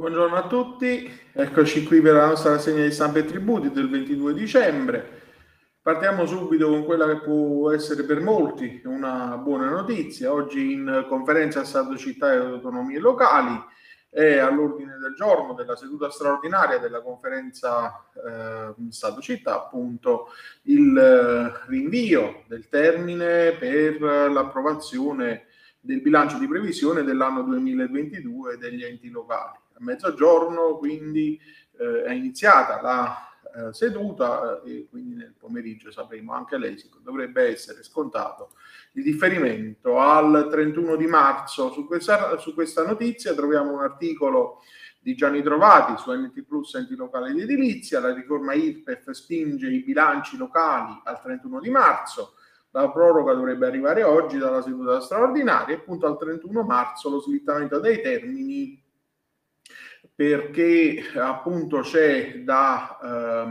Buongiorno a tutti, eccoci qui per la nostra rassegna di Stampa e Tributi del 22 dicembre. Partiamo subito con quella che può essere per molti una buona notizia. Oggi in conferenza Stato, Città e Autonomie Locali è all'ordine del giorno della seduta straordinaria della conferenza Stato Città appunto il rinvio del termine per l'approvazione del bilancio di previsione dell'anno 2022 degli enti locali. A mezzogiorno quindi è iniziata la seduta e quindi nel pomeriggio sapremo anche l'esito. Dovrebbe essere scontato il differimento al 31 di marzo. Su questa notizia troviamo un articolo di Gianni Trovati su NT Plus Enti Locali di edilizia. La riforma IRPEF spinge i bilanci locali al 31 di marzo. La proroga dovrebbe arrivare oggi dalla seduta straordinaria e appunto al 31 marzo lo slittamento dei termini, perché appunto c'è da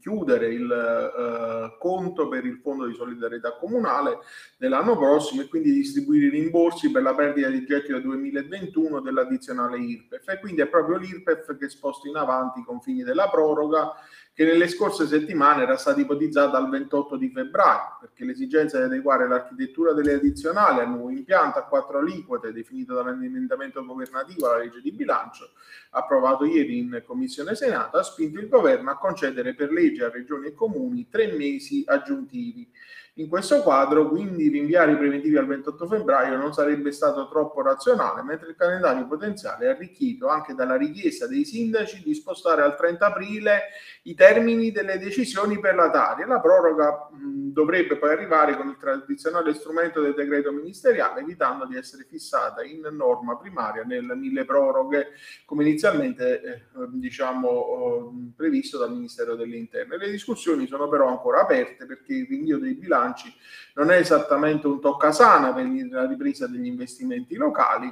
chiudere il conto per il fondo di solidarietà comunale dell'anno prossimo e quindi distribuire i rimborsi per la perdita di gettito 2021 dell'addizionale IRPEF, e quindi è proprio l'IRPEF che sposta in avanti i confini della proroga, che nelle scorse settimane era stata ipotizzata al 28 di febbraio, perché l'esigenza di adeguare l'architettura delle addizionali al nuovo impianto a 4 aliquote definito dall'emendamento governativo alla legge di bilancio approvato ieri in Commissione Senato ha spinto il governo a concedere per legge a regioni e comuni 3 mesi aggiuntivi. In questo quadro, quindi, rinviare i preventivi al 28 febbraio non sarebbe stato troppo razionale, mentre il calendario potenziale è arricchito anche dalla richiesta dei sindaci di spostare al 30 aprile i termini delle decisioni per la TARI. La proroga dovrebbe poi arrivare con il tradizionale strumento del decreto ministeriale, evitando di essere fissata in norma primaria nel mille proroghe, come inizialmente previsto dal Ministero dell'Interno. Le discussioni sono però ancora aperte, perché il rinvio dei bilanci non è esattamente un toccasana per la ripresa degli investimenti locali,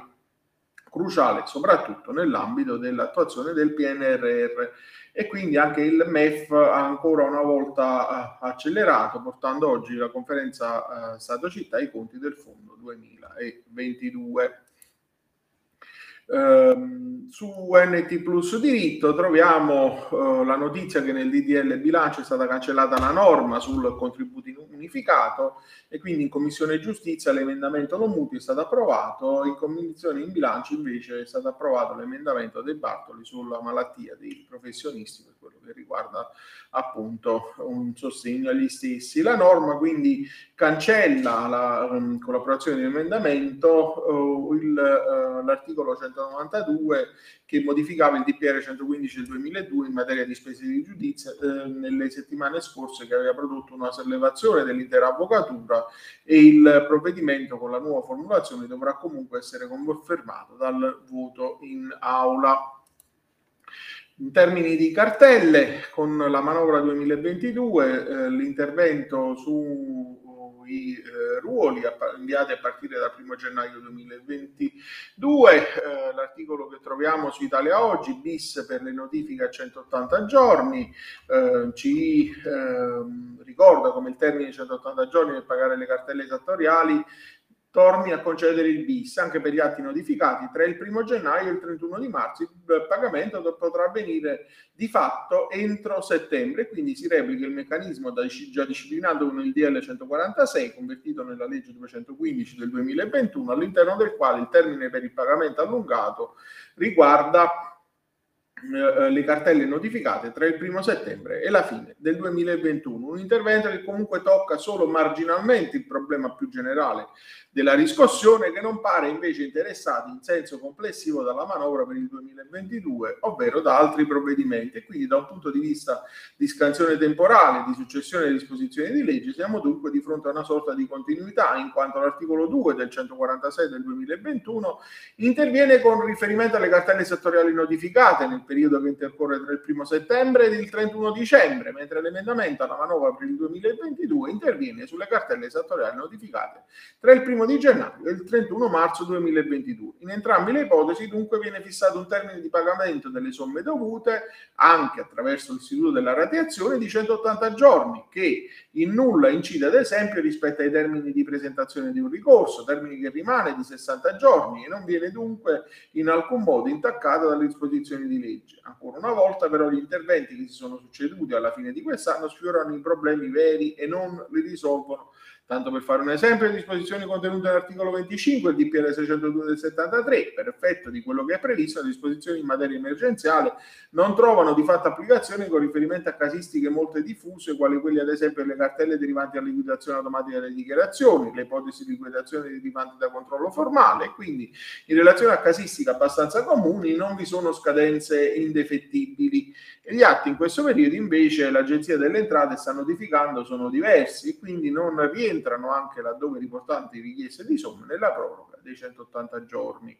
cruciale soprattutto nell'ambito dell'attuazione del PNRR, e quindi anche il MEF ha ancora una volta accelerato, portando oggi la conferenza Stato-Città ai conti del fondo 2022. Su NT Plus Diritto troviamo la notizia che nel DL Bilancio è stata cancellata la norma sul contributo unificato e quindi in Commissione Giustizia l'emendamento non mutuo è stato approvato, in Commissione in Bilancio invece è stato approvato l'emendamento De Bartoli sulla malattia dei professionisti, per quello che riguarda appunto un sostegno agli stessi. La norma quindi cancella con l'approvazione dell'emendamento l'articolo 192 che modificava il DPR 115 del 2002 in materia di spese di giudizio nelle settimane scorse, che aveva prodotto una sollevazione dell'intera avvocatura, e il provvedimento con la nuova formulazione dovrà comunque essere confermato dal voto in aula. In termini di cartelle, con la manovra 2022 l'intervento sui ruoli inviati a partire dal 1 gennaio 2022, l'articolo che troviamo su Italia Oggi, bis per le notifiche a 180 giorni, ci ricorda come il termine 180 giorni per pagare le cartelle esattoriali torni a concedere il bis anche per gli atti notificati tra il 1 gennaio e il 31 di marzo. Il pagamento potrà avvenire di fatto entro settembre, quindi si replica il meccanismo già disciplinato con il DL 146 convertito nella legge 215 del 2021, all'interno del quale il termine per il pagamento allungato riguarda le cartelle notificate tra il 1 settembre e la fine del 2021, un intervento che comunque tocca solo marginalmente il problema più generale della riscossione, che non pare invece interessati in senso complessivo dalla manovra per il 2022, ovvero da altri provvedimenti, e quindi da un punto di vista di scansione temporale, di successione delle disposizioni di legge, siamo dunque di fronte a una sorta di continuità, in quanto l'articolo 2 del 146 del 2021 interviene con riferimento alle cartelle settoriali notificate nel periodo periodo che intercorre tra il 1° settembre ed il 31 dicembre, mentre l'emendamento alla manovra per il 2022 interviene sulle cartelle esattoriali notificate tra il 1° gennaio e il 31 marzo 2022. In entrambe le ipotesi, dunque, viene fissato un termine di pagamento delle somme dovute, anche attraverso l'istituto della rateazione, di 180 giorni, che in nulla incide, ad esempio, rispetto ai termini di presentazione di un ricorso, termine che rimane di 60 giorni e non viene dunque in alcun modo intaccata dalle disposizioni di legge. Ancora una volta, però, gli interventi che si sono succeduti alla fine di quest'anno sfiorano i problemi veri e non li risolvono. Tanto per fare un esempio, le disposizioni contenute nell'articolo 25 del DPR 602 del 73, per effetto di quello che è previsto, le disposizioni in materia emergenziale non trovano di fatto applicazione con riferimento a casistiche molto diffuse, quali quelle ad esempio delle cartelle derivanti dalla liquidazione automatica delle dichiarazioni, le ipotesi di liquidazione derivanti da controllo formale, quindi in relazione a casistiche abbastanza comuni non vi sono scadenze indefettibili. E gli atti in questo periodo invece l'Agenzia delle Entrate sta notificando sono diversi e quindi non rientrano, anche laddove riportanti richieste di somme, nella proroga dei 180 giorni.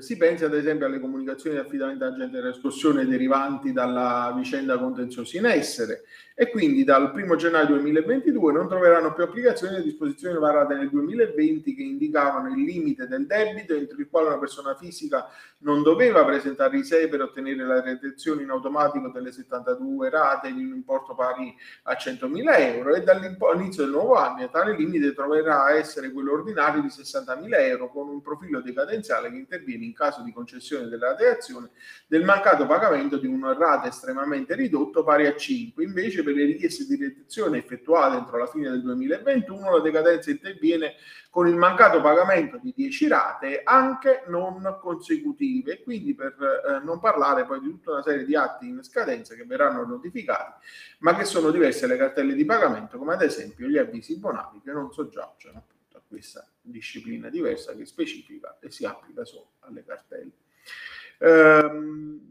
Si pensa ad esempio alle comunicazioni di affidamento agente della riscossione derivanti dalla vicenda contenziosa in essere, e quindi dal 1° gennaio 2022 non troveranno più applicazione le disposizioni varate nel 2020 che indicavano il limite del debito entro il quale una persona fisica non doveva presentare ISEE per ottenere la retenzione in automatico delle 72 rate di un importo pari a 100.000 euro, e dall'inizio del nuovo anno tale limite troverà a essere quello ordinario di 60.000 euro, con un profilo decadente che interviene in caso di concessione della rateazione del mancato pagamento di una rata estremamente ridotto pari a 5. Invece per le richieste di retenzione effettuate entro la fine del 2021 la decadenza interviene con il mancato pagamento di 10 rate anche non consecutive, quindi per non parlare poi di tutta una serie di atti in scadenza che verranno notificati ma che sono diverse alle cartelle di pagamento, come ad esempio gli avvisi bonali, che non soggiacciono appunto a questa disciplina diversa che specifica e si applica solo alle cartelle.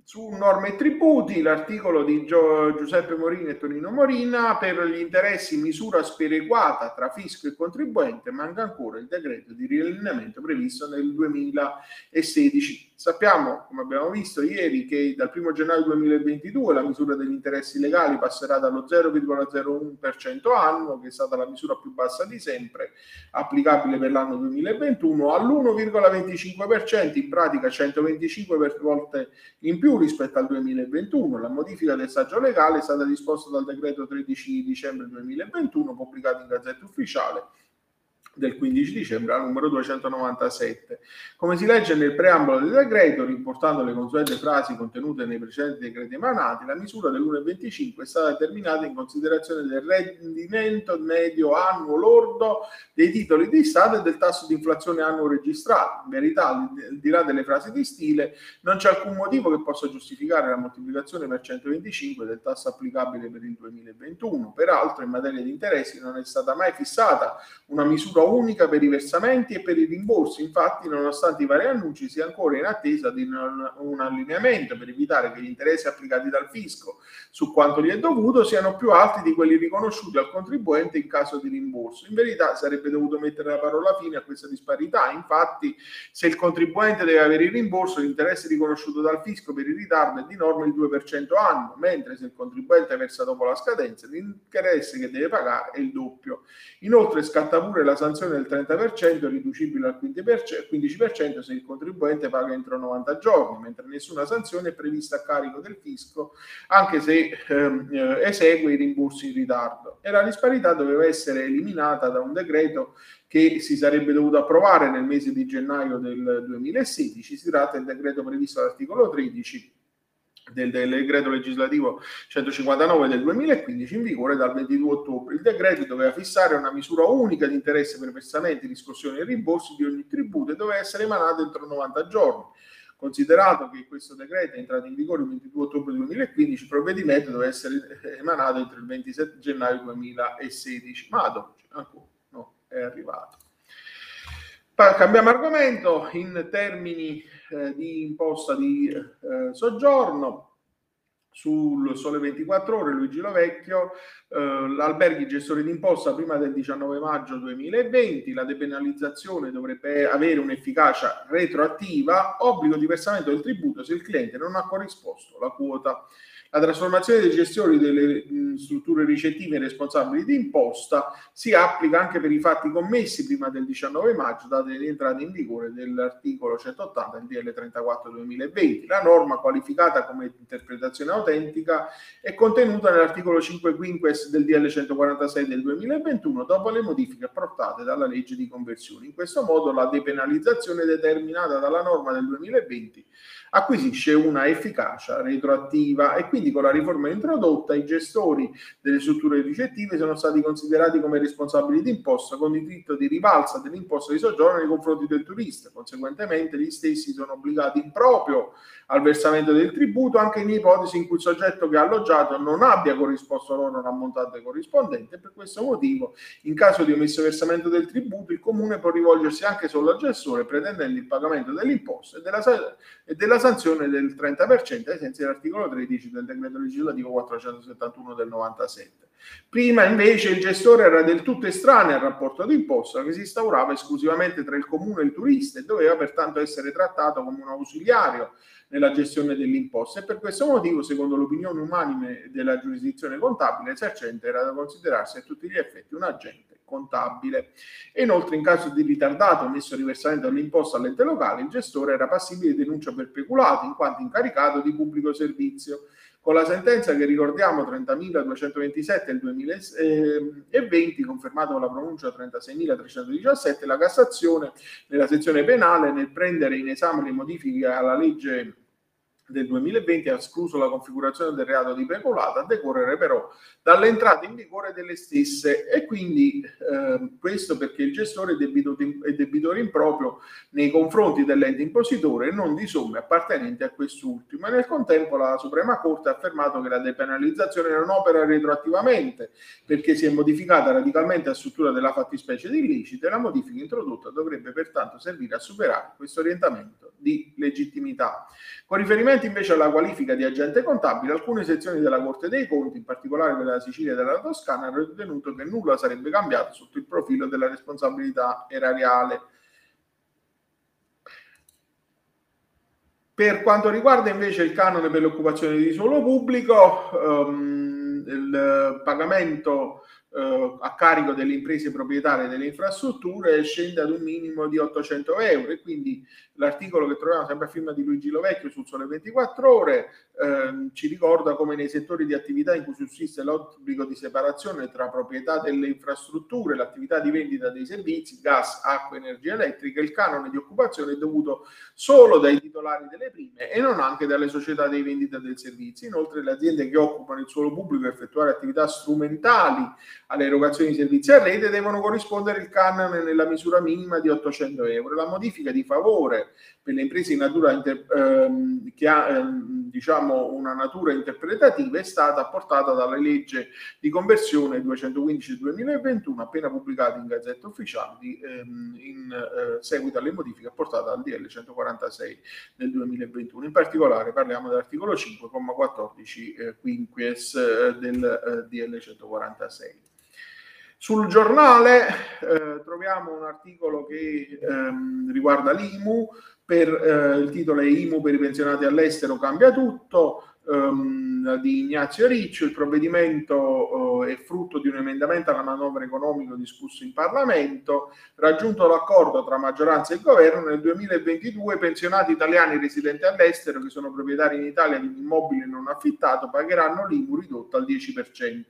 Su norme e tributi, l'articolo di Giuseppe Morina e Tonino Morina: per gli interessi misura sperequata tra fisco e contribuente, manca ancora il decreto di riallineamento previsto nel 2016. Sappiamo, come abbiamo visto ieri, che dal 1° gennaio 2022 la misura degli interessi legali passerà dallo 0,01% annuo, che è stata la misura più bassa di sempre, applicabile per l'anno 2021, all'1,25%, in pratica 125 volte in più rispetto al 2021. La modifica del saggio legale è stata disposta dal decreto 13 dicembre 2021, pubblicato in Gazzetta Ufficiale del 15 dicembre al numero 297. Come si legge nel preambolo del decreto, riportando le consuete frasi contenute nei precedenti decreti emanati, la misura dell'1,25 è stata determinata in considerazione del rendimento medio annuo lordo dei titoli di Stato e del tasso di inflazione annuo registrato. In verità, al di là delle frasi di stile, non c'è alcun motivo che possa giustificare la moltiplicazione per 125 del tasso applicabile per il 2021. Peraltro, in materia di interessi non è stata mai fissata una misura unica per i versamenti e per i rimborsi. Infatti, nonostante i vari annunci, si è ancora in attesa di un allineamento per evitare che gli interessi applicati dal fisco su quanto gli è dovuto siano più alti di quelli riconosciuti al contribuente in caso di rimborso. In verità sarebbe dovuto mettere la parola fine a questa disparità. Infatti, se il contribuente deve avere il rimborso, l'interesse riconosciuto dal fisco per il ritardo è di norma il 2% annuo, mentre se il contribuente versa dopo la scadenza, l'interesse che deve pagare è il doppio. Inoltre scatta pure la sanzione del 30%, riducibile al 15% se il contribuente paga entro 90 giorni, mentre nessuna sanzione è prevista a carico del fisco, anche se esegue i rimborsi in ritardo. E la disparità doveva essere eliminata da un decreto che si sarebbe dovuto approvare nel mese di gennaio del 2016. Si tratta del decreto previsto all'articolo 13 del decreto legislativo 159 del 2015, in vigore dal 22 ottobre. Il decreto doveva fissare una misura unica di interesse per versamenti, riscossioni e rimborsi di ogni tributo e doveva essere emanato entro 90 giorni. Considerato che questo decreto è entrato in vigore il 22 ottobre 2015, il provvedimento doveva essere emanato entro il 27 gennaio 2016, ma ad oggi ancora non è arrivato. Cambiamo argomento. In termini di imposta di soggiorno, Sul Sole 24 Ore, Luigi Lovecchio, l'alberghi gestore d'imposta prima del 19 maggio 2020, la depenalizzazione dovrebbe avere un'efficacia retroattiva, obbligo di versamento del tributo se il cliente non ha corrisposto la quota. La trasformazione dei gestori delle strutture ricettive in responsabili di imposta si applica anche per i fatti commessi prima del 19 maggio, data l'entrata in vigore dell'articolo 180 del DL34 2020. La norma, qualificata come interpretazione autentica, è contenuta nell'articolo 5 quinques del DL 146 del 2021, dopo le modifiche apportate dalla legge di conversione. In questo modo la depenalizzazione determinata dalla norma del 2020 acquisisce una efficacia retroattiva e quindi con la riforma introdotta i gestori delle strutture ricettive sono stati considerati come responsabili d'imposta con diritto di rivalsa dell'imposta di soggiorno nei confronti del turista. Conseguentemente gli stessi sono obbligati in proprio al versamento del tributo anche in ipotesi in cui il soggetto che ha alloggiato non abbia corrisposto loro l'ammontante corrispondente. Per questo motivo, in caso di omesso versamento del tributo, il comune può rivolgersi anche solo al gestore pretendendo il pagamento dell'imposta e della sanzione del 30% ai sensi dell'articolo 13 del decreto legislativo 471 del 97. Prima invece il gestore era del tutto estraneo al rapporto d'imposta che si instaurava esclusivamente tra il comune e il turista e doveva pertanto essere trattato come un ausiliario nella gestione dell'imposta, e per questo motivo, secondo l'opinione unanime della giurisdizione contabile, l'esercente era da considerarsi a tutti gli effetti un agente contabile. E inoltre, in caso di ritardato omesso riversamento dell'imposta all'ente locale, il gestore era passibile di denuncia per peculato in quanto incaricato di pubblico servizio. Con la sentenza che ricordiamo 30.227 del 2020, confermata con la pronuncia 36.317, la Cassazione, nella sezione penale, nel prendere in esame le modifiche alla legge del 2020, ha escluso la configurazione del reato di peculato a decorrere però dall'entrata in vigore delle stesse, e quindi questo perché il gestore è debitore improprio nei confronti dell'ente impositore e non di somme appartenenti a quest'ultimo. E nel contempo la Suprema Corte ha affermato che la depenalizzazione non opera retroattivamente perché si è modificata radicalmente la struttura della fattispecie di illecito e la modifica introdotta dovrebbe pertanto servire a superare questo orientamento di legittimità. Con riferimento invece alla qualifica di agente contabile, alcune sezioni della Corte dei Conti, in particolare quella della Sicilia e della Toscana, hanno ritenuto che nulla sarebbe cambiato sotto il profilo della responsabilità erariale. Per quanto riguarda invece il canone per l'occupazione di suolo pubblico, il pagamento a carico delle imprese proprietarie delle infrastrutture scende ad un minimo di 800 euro, e quindi l'articolo che troviamo sempre a firma di Luigi Lovecchio sul Sole 24 Ore ci ricorda come nei settori di attività in cui sussiste l'obbligo di separazione tra proprietà delle infrastrutture, l'attività di vendita dei servizi, gas, acqua, energia elettrica, il canone di occupazione è dovuto solo dai titolari delle prime e non anche dalle società di vendita del servizio. Inoltre le aziende che occupano il suolo pubblico per effettuare attività strumentali alle erogazioni di servizi a rete devono corrispondere il canone nella misura minima di 800 euro. La modifica di favore per le imprese in natura che ha diciamo una natura interpretativa è stata apportata dalla legge di conversione 215 del 2021, appena pubblicata in Gazzetta Ufficiale, in seguito alle modifiche apportate al DL 146 del 2021. In particolare parliamo dell'articolo 5, comma 14 quinquies del DL 146. Sul Giornale troviamo un articolo che riguarda l'IMU, il titolo è IMU per i pensionati all'estero cambia tutto, di Ignazio Riccio. Il provvedimento è frutto di un emendamento alla manovra economica discusso in Parlamento. Raggiunto l'accordo tra maggioranza e governo, nel 2022 pensionati italiani residenti all'estero che sono proprietari in Italia di un immobile non affittato pagheranno l'IMU ridotta al 10%. Il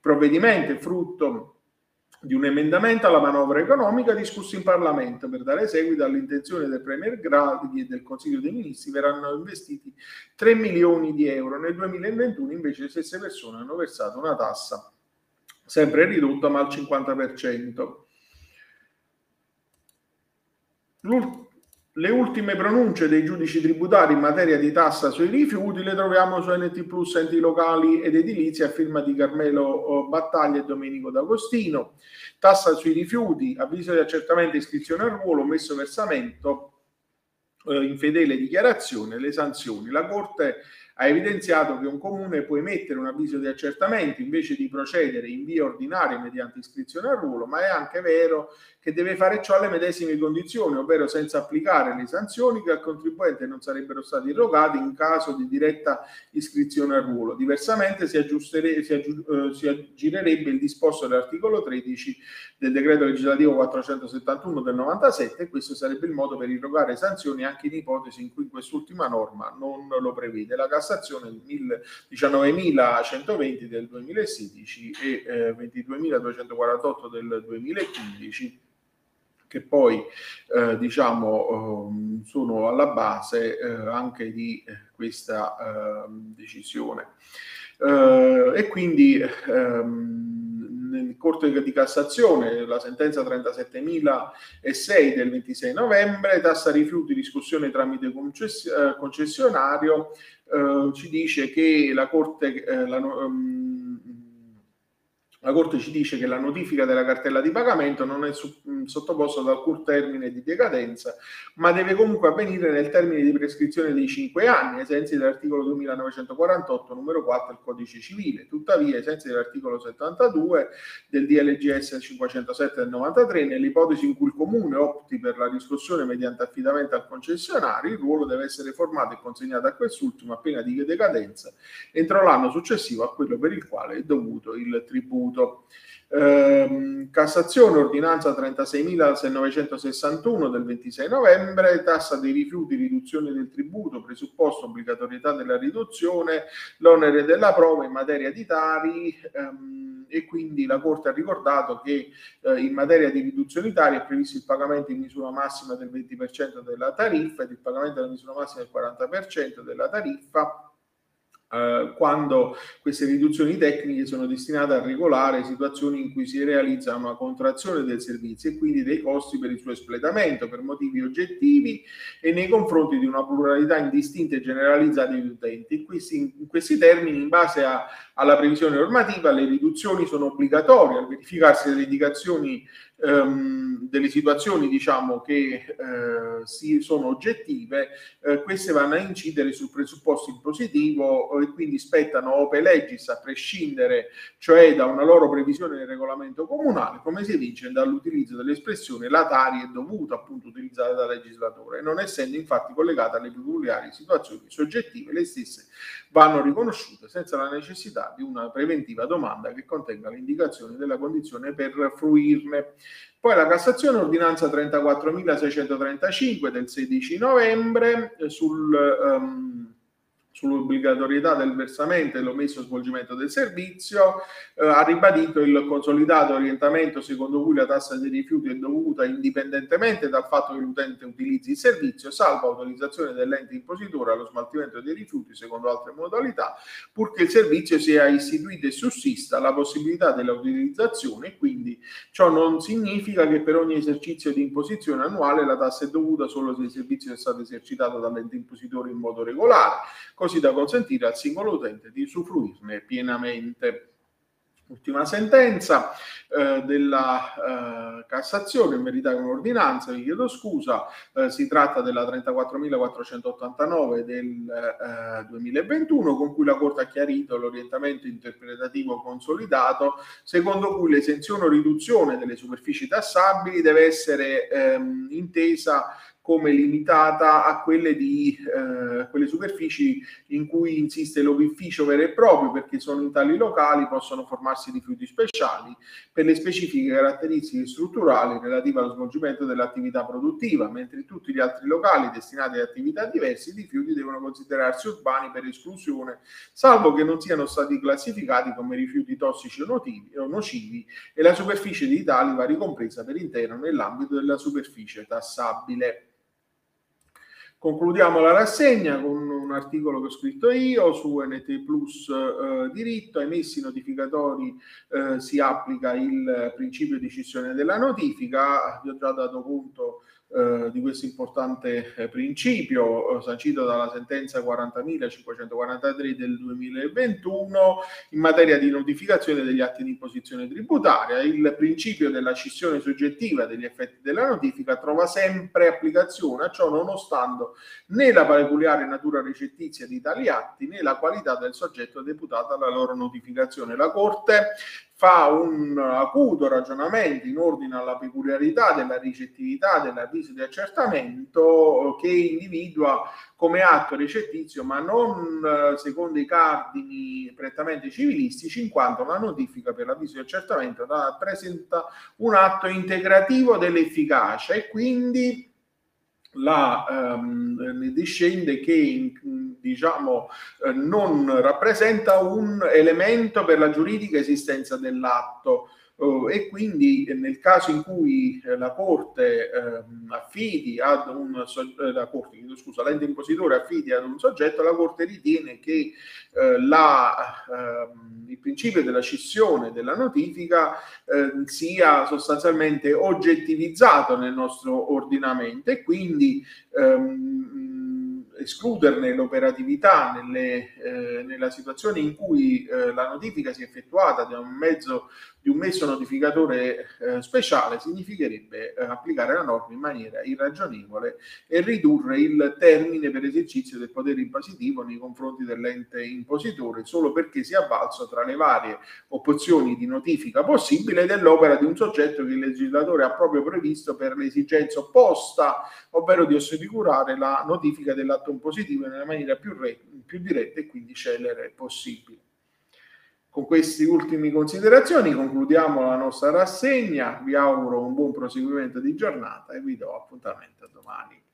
provvedimento è frutto di un emendamento alla manovra economica discusso in Parlamento. Per dare seguito all'intenzione del Premier Draghi e del Consiglio dei Ministri verranno investiti 3 milioni di euro. Nel 2021 invece le stesse persone hanno versato una tassa sempre ridotta ma al 50%. Le ultime pronunce dei giudici tributari in materia di tassa sui rifiuti le troviamo su NT Plus Enti Locali ed Edilizia, a firma di Carmelo Battaglia e Domenico D'Agostino. Tassa sui rifiuti, avviso di accertamento, iscrizione al ruolo, omesso versamento infedele dichiarazione, le sanzioni. La Corte ha evidenziato che un comune può emettere un avviso di accertamento invece di procedere in via ordinaria mediante iscrizione al ruolo, ma è anche vero che deve fare ciò alle medesime condizioni, ovvero senza applicare le sanzioni che al contribuente non sarebbero state irrogate in caso di diretta iscrizione al ruolo. Diversamente si aggirerebbe il disposto dell'articolo 13 del decreto legislativo 471 del 97 e questo sarebbe il modo per irrogare sanzioni anche in ipotesi in cui quest'ultima norma non lo prevede. La Cassazione 19.120 del 2016 e 22.248 del 2015 che poi sono alla base anche di questa decisione. E quindi in Corte di Cassazione la sentenza 37.006 del 26 novembre, tassa rifiuti, discussione tramite concessionario, ci dice che la Corte ci dice che la notifica della cartella di pagamento non è sottoposta ad alcun termine di decadenza, ma deve comunque avvenire nel termine di prescrizione dei 5 anni, ai sensi dell'articolo 2948, numero 4 del Codice Civile. Tuttavia, ai sensi dell'articolo 72 del DLGS 507 del 93, nell'ipotesi in cui il Comune opti per la riscossione mediante affidamento al concessionario, il ruolo deve essere formato e consegnato a quest'ultimo a pena di decadenza entro l'anno successivo a quello per il quale è dovuto il tributo. Cassazione, ordinanza 36.961 del 26 novembre, tassa dei rifiuti, riduzione del tributo, presupposto, obbligatorietà della riduzione, l'onere della prova in materia di Tari. E quindi la Corte ha ricordato che in materia di riduzioni tari è previsto il pagamento in misura massima del 20% della tariffa ed il pagamento della misura massima del 40% della tariffa, quando queste riduzioni tecniche sono destinate a regolare situazioni in cui si realizza una contrazione del servizio e quindi dei costi per il suo espletamento per motivi oggettivi e nei confronti di una pluralità indistinta e generalizzata di utenti. In questi termini, in base alla previsione normativa, le riduzioni sono obbligatorie al verificarsi delle indicazioni delle situazioni che sono oggettive, queste vanno a incidere sul presupposto impositivo e quindi spettano ope legis a prescindere, cioè da una loro previsione nel regolamento comunale, come si evince dall'utilizzo dell'espressione la Tari è dovuta, appunto utilizzata dal legislatore, non essendo infatti collegata alle peculiari situazioni soggettive, le stesse vanno riconosciute senza la necessità di una preventiva domanda che contenga l'indicazione della condizione per fruirne. Poi la Cassazione, ordinanza 34.635 del 16 novembre sull'obbligatorietà del versamento e l'omesso svolgimento del servizio, ha ribadito il consolidato orientamento secondo cui la tassa dei rifiuti è dovuta indipendentemente dal fatto che l'utente utilizzi il servizio, salvo autorizzazione dell'ente impositore allo smaltimento dei rifiuti secondo altre modalità, purché il servizio sia istituito e sussista la possibilità dell'utilizzazione. Quindi ciò non significa che per ogni esercizio di imposizione annuale la tassa è dovuta solo se il servizio è stato esercitato dall'ente impositore in modo regolare, così da consentire al singolo utente di usufruirne pienamente. Ultima sentenza della Cassazione, in verità è un'ordinanza, vi chiedo scusa, si tratta della 34.489 del 2021, con cui la Corte ha chiarito l'orientamento interpretativo consolidato, secondo cui l'esenzione o riduzione delle superfici tassabili deve essere intesa come limitata a quelle superfici in cui insiste l'opificio vero e proprio, perché sono in tali locali possono formarsi rifiuti speciali per le specifiche caratteristiche strutturali relative allo svolgimento dell'attività produttiva, mentre in tutti gli altri locali destinati ad attività diverse i rifiuti devono considerarsi urbani per esclusione, salvo che non siano stati classificati come rifiuti tossici o nocivi e la superficie di tali va ricompresa per intero nell'ambito della superficie tassabile. Concludiamo la rassegna con un articolo che ho scritto io su NT Plus Diritto. Ai messi notificatori si applica il principio di scissione della notifica. Vi ho già dato conto di questo importante principio sancito dalla sentenza 40.543 del 2021 in materia di notificazione degli atti di imposizione tributaria. Il principio della scissione soggettiva degli effetti della notifica trova sempre applicazione, a ciò nonostante né la peculiare natura recettizia di tali atti né la qualità del soggetto deputato alla loro notificazione. La Corte fa un acuto ragionamento in ordine alla peculiarità della ricettività dell'avviso di accertamento, che individua come atto recettizio, ma non secondo i cardini prettamente civilistici, in quanto la notifica per l'avviso di accertamento rappresenta un atto integrativo dell'efficacia e quindi ne discende che non rappresenta un elemento per la giuridica esistenza dell'atto. E quindi nel caso in cui l'ente impositore affidi ad un soggetto, la Corte ritiene che il principio della scissione della notifica sia sostanzialmente oggettivizzato nel nostro ordinamento e quindi escluderne l'operatività nella situazione in cui la notifica sia effettuata da un mezzo di un messo notificatore speciale significherebbe applicare la norma in maniera irragionevole e ridurre il termine per esercizio del potere impositivo nei confronti dell'ente impositore solo perché si è avvalso tra le varie opzioni di notifica possibile dell'opera di un soggetto che il legislatore ha proprio previsto per l'esigenza opposta, ovvero di assicurare la notifica dell'atto impositivo nella maniera più diretta e quindi celere possibile. Con queste ultime considerazioni concludiamo la nostra rassegna, vi auguro un buon proseguimento di giornata e vi do appuntamento a domani.